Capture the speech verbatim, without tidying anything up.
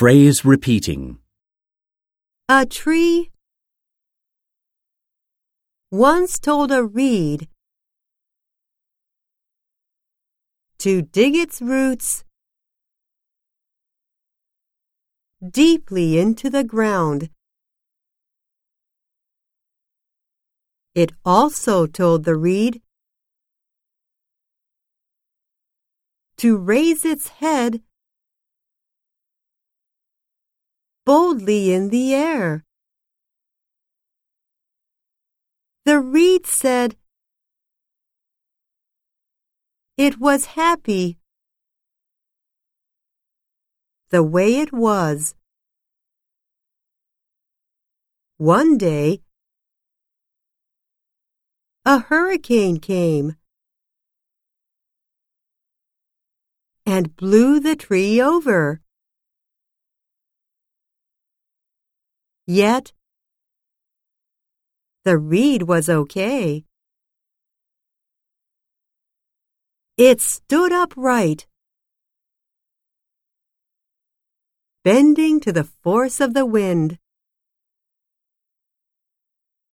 Phrase repeating. A tree once told a reed to dig its roots deeply into the ground. It also told the reed to raise its head boldly in the air. The reed said it was happy the way it was. One day, a hurricane came and blew the tree over. Yet, the reed was okay. It stood upright, bending to the force of the wind.